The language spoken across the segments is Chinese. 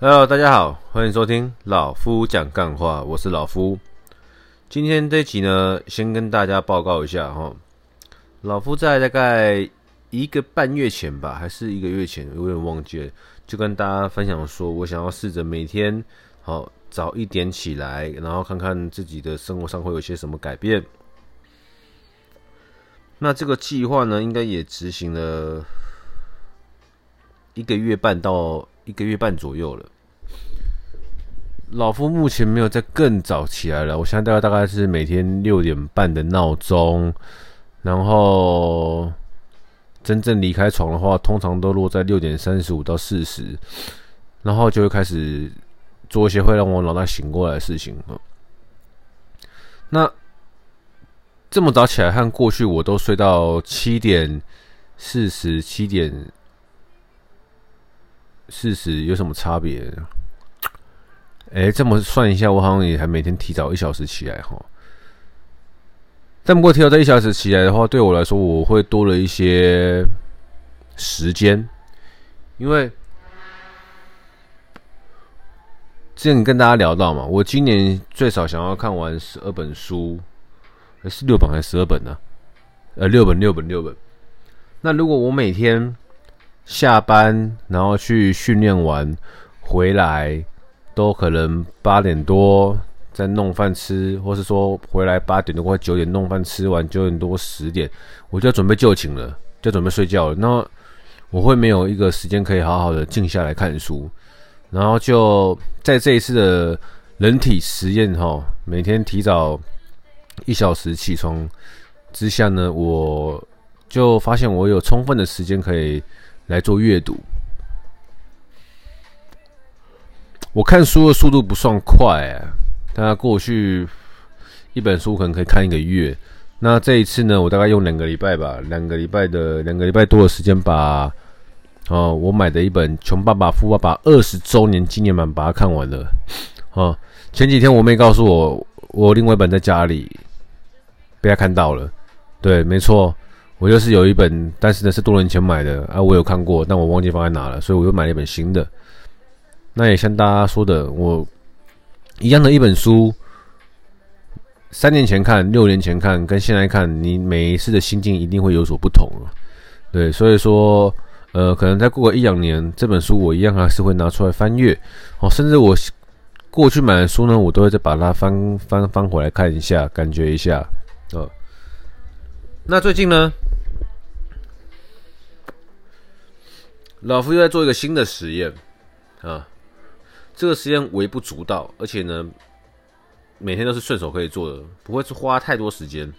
Hello， 大家好，欢迎收听老夫讲干话，我是老夫。今天这一集呢，先跟大家报告一下哈，老夫在大概1个半月前吧，还是1个月前，我有点忘记了，就跟大家分享说，我想要试着每天好早一点起来，然后看看自己的生活上会有些什么改变。那这个计划呢，应该也执行了1个月半到1个月半左右了。老夫目前没有再更早起来了，我现在大概是每天6点半的闹钟，然后真正离开床的话，通常都落在6点35到40，然后就会开始做一些会让我脑袋醒过来的事情。那这么早起来和过去我都睡到7点40、7点40有什么差别？这么算一下，我好像也还每天提早1小时起来哈。但不过提早这1小时起来的话，对我来说我会多了一些时间，因为之前跟大家聊到嘛，我今年最少想要看完12本书，是6本还是12本呢？6本。那如果我每天下班然后去训练完回来，都可能8点多再弄饭吃，或是说回来8点多或9点弄饭吃完，9点多10点我就要准备就寝了，就准备睡觉了。那我会没有一个时间可以好好的静下来看书，然后就在这一次的人体实验每天提早1小时起床之下呢，我就发现我有充分的时间可以来做阅读。我看书的速度不算快大概过去1本书可能可以看1个月，那这一次呢，我大概用2个礼拜吧，2个礼拜多的时间把我买的一本《穷爸爸富爸爸20周年纪念版》把它看完了。前几天我妹告诉我，我另外一本在家里被她看到了。对，没错。我就是有一本，但是呢是多年前买的啊，我有看过，但我忘记放在哪了，所以我又买了一本新的。那也像大家说的，我一样的一本书，3年前看、6年前看，跟现在看，你每一次的心境一定会有所不同啊。对，所以说，可能再过个1、2年，这本书我一样还是会拿出来翻阅哦，甚至我过去买的书呢，我都会再把它翻回来看一下，感觉一下。那最近呢，老夫又在做一个新的实验啊，这个实验微不足道，而且呢，每天都是顺手可以做的，不会花太多时间。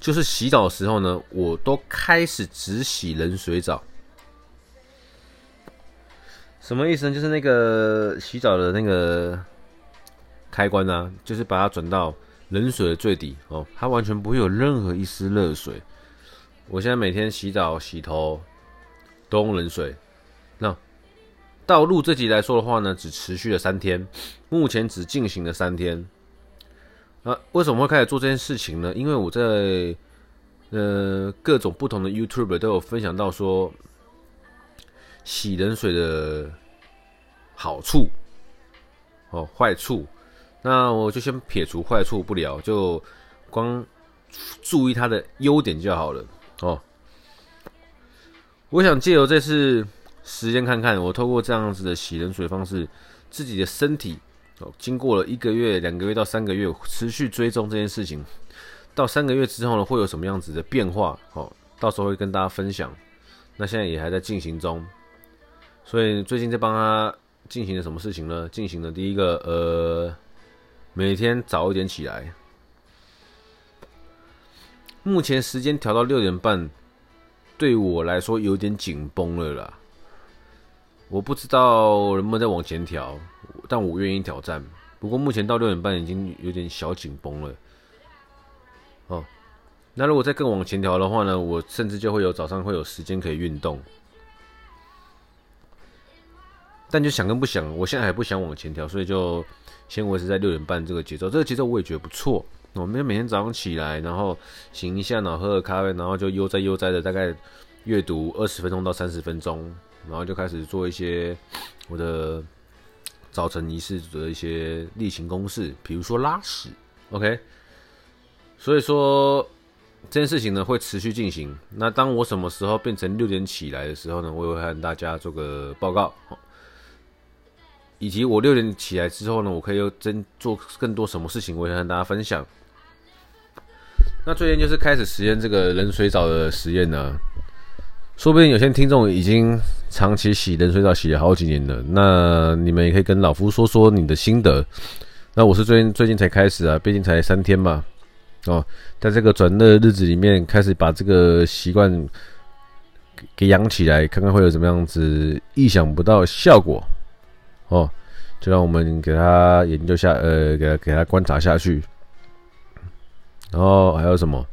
就是洗澡的时候呢，我都开始只洗冷水澡。什么意思呢？就是那个洗澡的那个开关啊，就是把它转到冷水的最底哦，它完全不会有任何一丝热水。我现在每天洗澡、洗头都用冷水。那到录这集来说的话呢，只持续了3天，目前只进行了3天。那为什么会开始做这件事情呢？因为我在各种不同的 YouTuber 都有分享到说洗冷水的好处坏处。那我就先撇除坏处不聊，就光注意它的优点就好了。我想借由这次时间看看，我透过这样子的洗冷水方式，自己的身体经过了1个月、2个月到3个月持续追踪这件事情，到3个月之后呢，会有什么样子的变化到时候会跟大家分享。那现在也还在进行中，所以最近在帮他进行了什么事情呢？进行了第一个每天早一点起来，目前时间调到6点半，对我来说有点紧绷了啦。我不知道能不能再往前调，但我愿意挑战。不过目前到6点半已经有点小紧绷了。那如果再更往前调的话呢，我甚至就会有早上会有时间可以运动。但就想跟不想，我现在还不想往前调，所以就先维持在6点半这个节奏。这个节奏我也觉得不错。我们每天早上起来，然后醒一下，然后喝个咖啡，然后就悠哉悠哉的大概阅读20分钟到30分钟。然后就开始做一些我的早晨仪式的一些例行公事，比如说拉屎 ，OK。所以说这件事情呢会持续进行。那当我什么时候变成6点起来的时候呢，我也会和大家做个报告。以及我6点起来之后呢，我可以又做更多什么事情，我也和大家分享。那最近就是开始实验这个冷水澡的实验呢，说不定有些听众已经长期洗冷水澡洗了好几年了，那你们也可以跟老夫说说你的心得。那我是最近才开始啊，毕竟才3天嘛。哦，在这个转热的日子里面，开始把这个习惯给养起来，看看会有什么样子意想不到的效果。哦，就让我们给他研究下，给他观察下去。然后还有什么？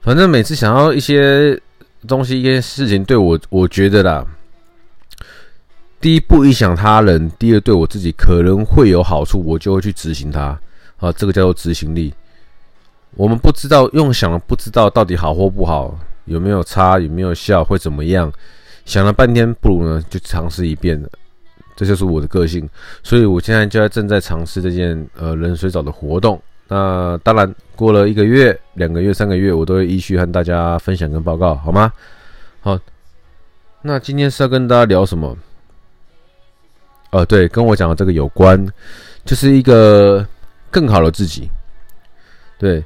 反正每次想要一些东西、一些事情，对我觉得啦，第一不影响他人，第二对我自己可能会有好处，我就会去执行它。啊，这个叫做执行力。我们不知道用想了，不知道到底好或不好，有没有差，有没有效，会怎么样？想了半天，不如呢就尝试一遍了。这就是我的个性，所以我现在就正在尝试这件冷水澡的活动。那当然，过了1个月、2个月、3个月，我都会依序和大家分享跟报告，好吗？好，那今天是要跟大家聊什么？对，跟我讲的这个有关，就是一个更好的自己。对，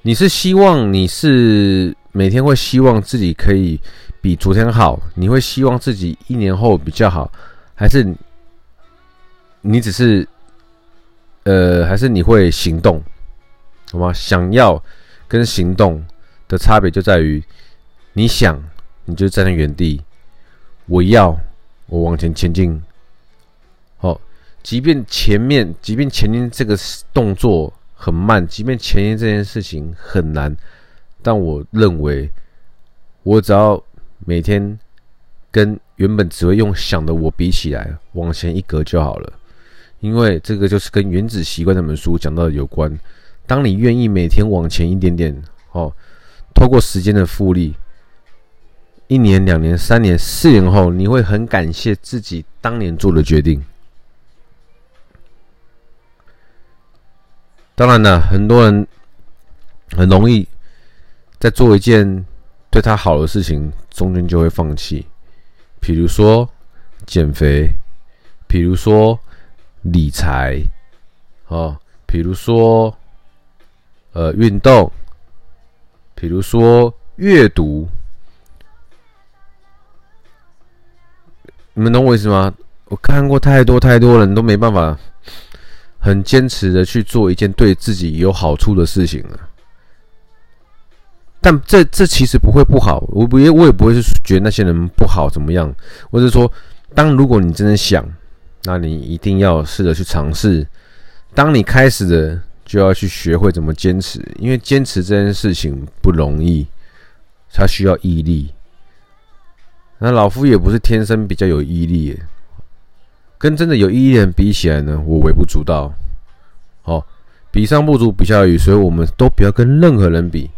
你是希望你是每天会希望自己可以比昨天好，你会希望自己1年后比较好，还是你只是还是你会行动，好吗？想要跟行动的差别就在于，你想你就站在原地，我要我往前前进。好，即便前进这个动作很慢，即便前进这件事情很难，但我认为我只要每天跟原本只会用想的我比起来，往前1格就好了，因为这个就是跟《原子习惯》这本书讲到的有关。当你愿意每天往前一点点，哦，透过时间的复利，1年、2年、3年、4年后，你会很感谢自己当年做的决定。当然了，很多人很容易在做一件对他好的事情，中间就会放弃，比如说减肥，比如说理财，哦，比如说运动，比如说阅读，你们懂我意思吗？我看过太多人都没办法很坚持的去做一件对自己有好处的事情了。但这其实不会不好，我也不会是觉得那些人不好怎么样。我是说，如果你真的想，那你一定要试着去尝试。当你开始的，就要去学会怎么坚持，因为坚持这件事情不容易，它需要毅力。那老夫也不是天生比较有毅力耶，跟真的有毅力的人比起来呢，我微不足道。好，比上不足，比下有余，所以我们都不要跟任何人比。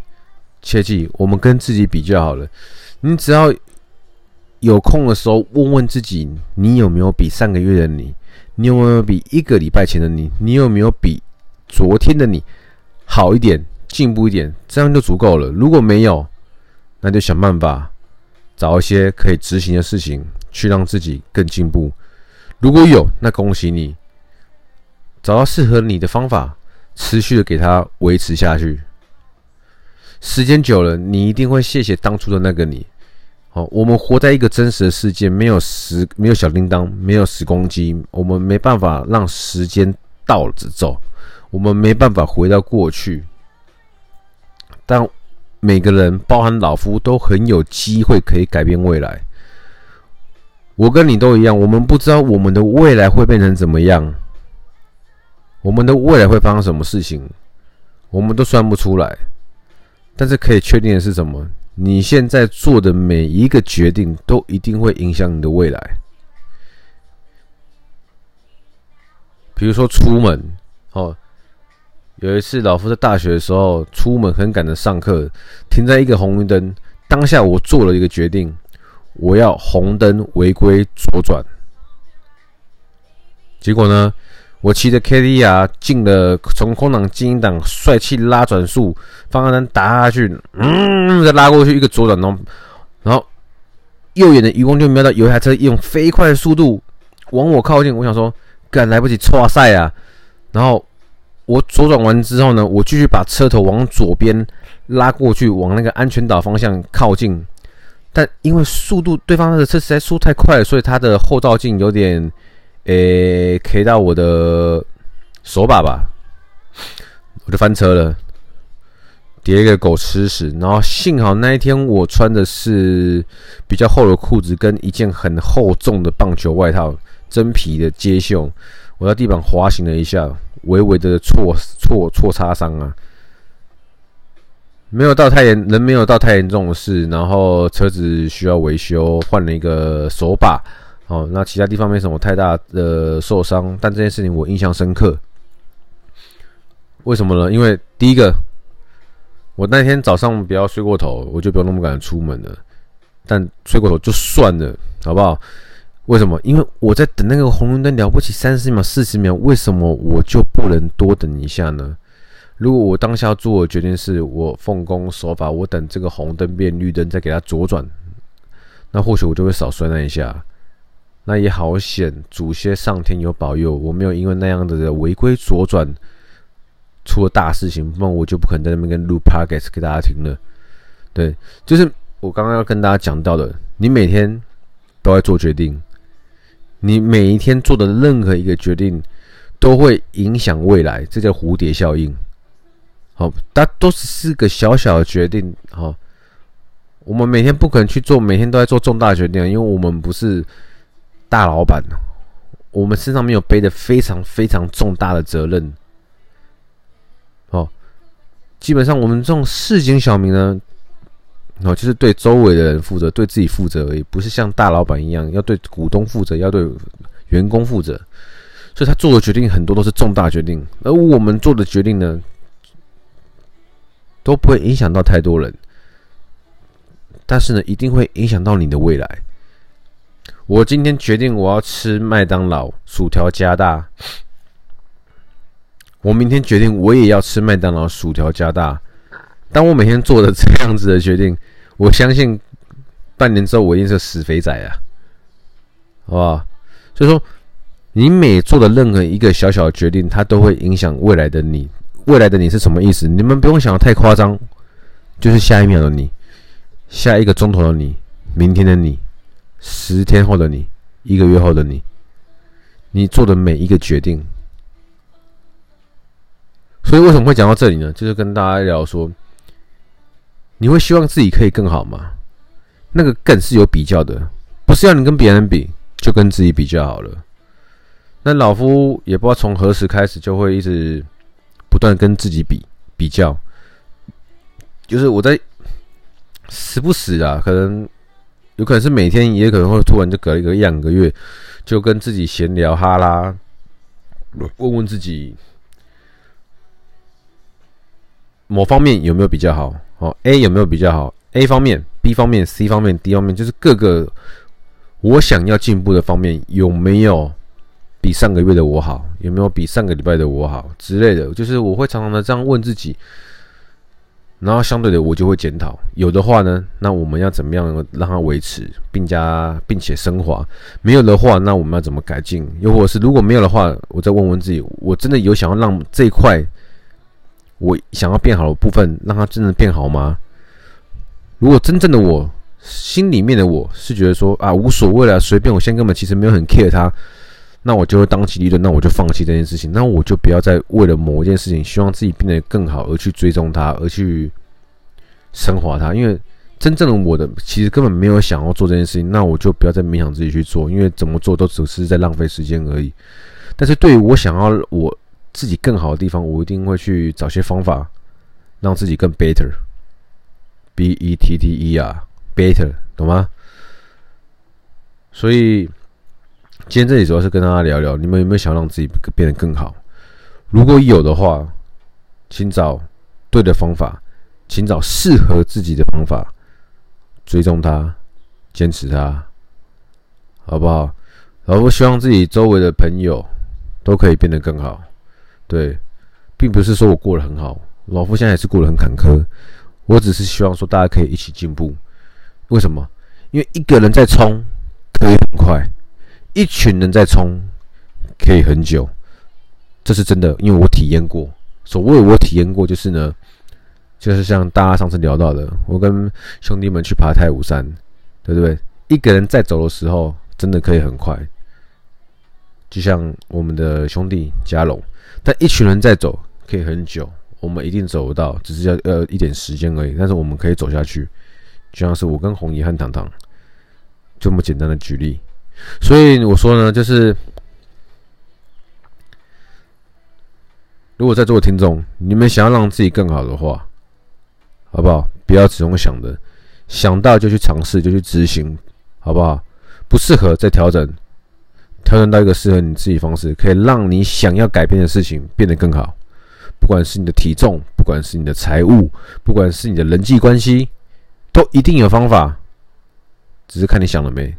切记，我们跟自己比较好了。你只要有空的时候，问问自己，你有没有比3个月的你？你有没有比1个礼拜前的你？你有没有比昨天的你好一点、进步一点？这样就足够了。如果没有，那就想办法找一些可以执行的事情，去让自己更进步。如果有，那恭喜你，找到适合你的方法，持续的给它维持下去。时间久了，你一定会谢谢当初的那个你。好，我们活在一个真实的世界，没有小叮当，没有时光机，我们没办法让时间倒着走，我们没办法回到过去。但每个人，包含老夫，都很有机会可以改变未来。我跟你都一样，我们不知道我们的未来会变成怎么样，我们的未来会发生什么事情，我们都算不出来。但是可以确定的是什么？你现在做的每一个决定都一定会影响你的未来。比如说出门，哦，有一次老夫在大学的时候出门很赶着上课，停在一个红绿灯，当下我做了一个决定，我要红灯违规左转。结果呢，我骑着 KDR 进了，从空档进音档，帅气拉转速，方向灯打下去，再拉过去一个左转，然后右眼的余光就瞄到有一台车用飞快的速度往我靠近，我想说，干来不及挫赛啊！然后我左转完之后呢，我继续把车头往左边拉过去，往那个安全岛方向靠近。但因为速度，对方的车实在速太快了，所以他的后照镜有点，K 到我的手把吧，我就翻车了，跌一个狗吃屎。然后幸好那一天我穿的是比较厚的裤子，跟一件很厚重的棒球外套，真皮的接袖，我在地板滑行了一下，微微的挫擦伤啊。没有到太严，人没有到太严重的事，然后车子需要维修，换了一个手把。哦，那其他地方没什么太大的受伤，但这件事情我印象深刻。为什么呢？因为第一个，我那天早上不要睡过头，我就不用那么敢出门了。但睡过头就算了，好不好？为什么？因为我在等那个红绿灯，了不起30秒、40秒，为什么我就不能多等一下呢？如果我当下做的决定是我奉公守法，我等这个红灯变绿灯再给它左转，那或许我就会少摔那一下。那也好险，祖先上天有保佑，我没有因为那样的违规左转出了大事情，不然我就不可能在那边跟录 podcast 给大家听了。对，就是我刚刚要跟大家讲到的，你每天都在做决定，你每一天做的任何一个决定都会影响未来，这叫蝴蝶效应。好，它都是个小小的决定。好，我们每天不可能去做，每天都在做重大决定，因为我们不是大老板，我们身上没有背着非常非常重大的责任。好，基本上我们这种市井小民呢，哦，就是对周围的人负责，对自己负责而已，不是像大老板一样要对股东负责，要对员工负责。所以他做的决定很多都是重大决定，而我们做的决定呢，都不会影响到太多人，但是呢，一定会影响到你的未来。我今天决定我要吃麦当劳薯条加大，我明天决定我也要吃麦当劳薯条加大。当我每天做的这样子的决定，我相信半年之后我一定是死肥仔啊，好不好？所以说，你每做的任何一个小小的决定，它都会影响未来的你。未来的你是什么意思？你们不用想得太夸张，就是下一秒的你，下一个钟头的你，明天的你，10天后的你，1个月后的你，你做的每一个决定。所以为什么会讲到这里呢？就是跟大家聊说，你会希望自己可以更好吗？那个更是有比较的，不是要你跟别人比，就跟自己比较好了。那老夫也不知道从何时开始就会一直不断跟自己比较，就是我在时不时啊，可能有可能是每天，也可能会突然就隔一个1-2个月，就跟自己闲聊哈啦，问问自己某方面有没有比较好，哦 ，A 有没有比较好 ，A 方面、B 方面、C 方面、D 方面，就是各个我想要进步的方面有没有比上个月的我好，有没有比上个礼拜的我好之类的，就是我会常常的这样问自己，然后相对的我就会检讨，有的话呢，那我们要怎么样让它维持，并且升华；没有的话，那我们要怎么改进？又或者是如果没有的话，我再问问自己，我真的有想要让这一块我想要变好的部分，让它真的变好吗？如果真正的我心里面的我是觉得说啊无所谓了，随便，我现在根本其实没有很 care 它。那我就会当机立断，那我就放弃这件事情，那我就不要再为了某一件事情，希望自己变得更好而去追踪它，而去升华它。因为真正的我的其实根本没有想要做这件事情，那我就不要再勉强自己去做，因为怎么做都只是在浪费时间而已。但是对于我想要我自己更好的地方，我一定会去找些方法让自己更 better，懂吗？所以今天这里主要是跟大家聊聊，你们有没有想让自己变得更好？如果有的话，请找对的方法，请找适合自己的方法，追踪它，坚持它，好不好？然后我希望自己周围的朋友都可以变得更好，对，并不是说我过得很好，老夫现在也是过得很坎坷，我只是希望说大家可以一起进步。为什么？因为一个人在冲可以很快，一群人在冲可以很久，这是真的，因为我体验过。所谓我体验过就是呢，就是像大家上次聊到的，我跟兄弟们去爬太武山，对不对？一个人在走的时候真的可以很快，就像我们的兄弟嘉龙，但一群人在走可以很久，我们一定走得到，只是要一点时间而已，但是我们可以走下去。就像是我跟红姨和唐唐这么简单的举例。所以我说呢，就是如果在座的听众你们想要让自己更好的话，好不好？不要只用想的，想到就去尝试，就去执行，好不好？不适合再调整，调整到一个适合你自己方式，可以让你想要改变的事情变得更好。不管是你的体重，不管是你的财务，不管是你的人际关系，都一定有方法，只是看你想了没，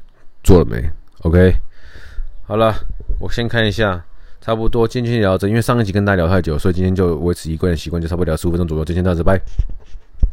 做了没。OK， 好了，我先看一下，差不多今天聊着，因为上一集跟大家聊太久，所以今天就维持一贯的习惯，就差不多聊15分钟左右。今天到此，拜。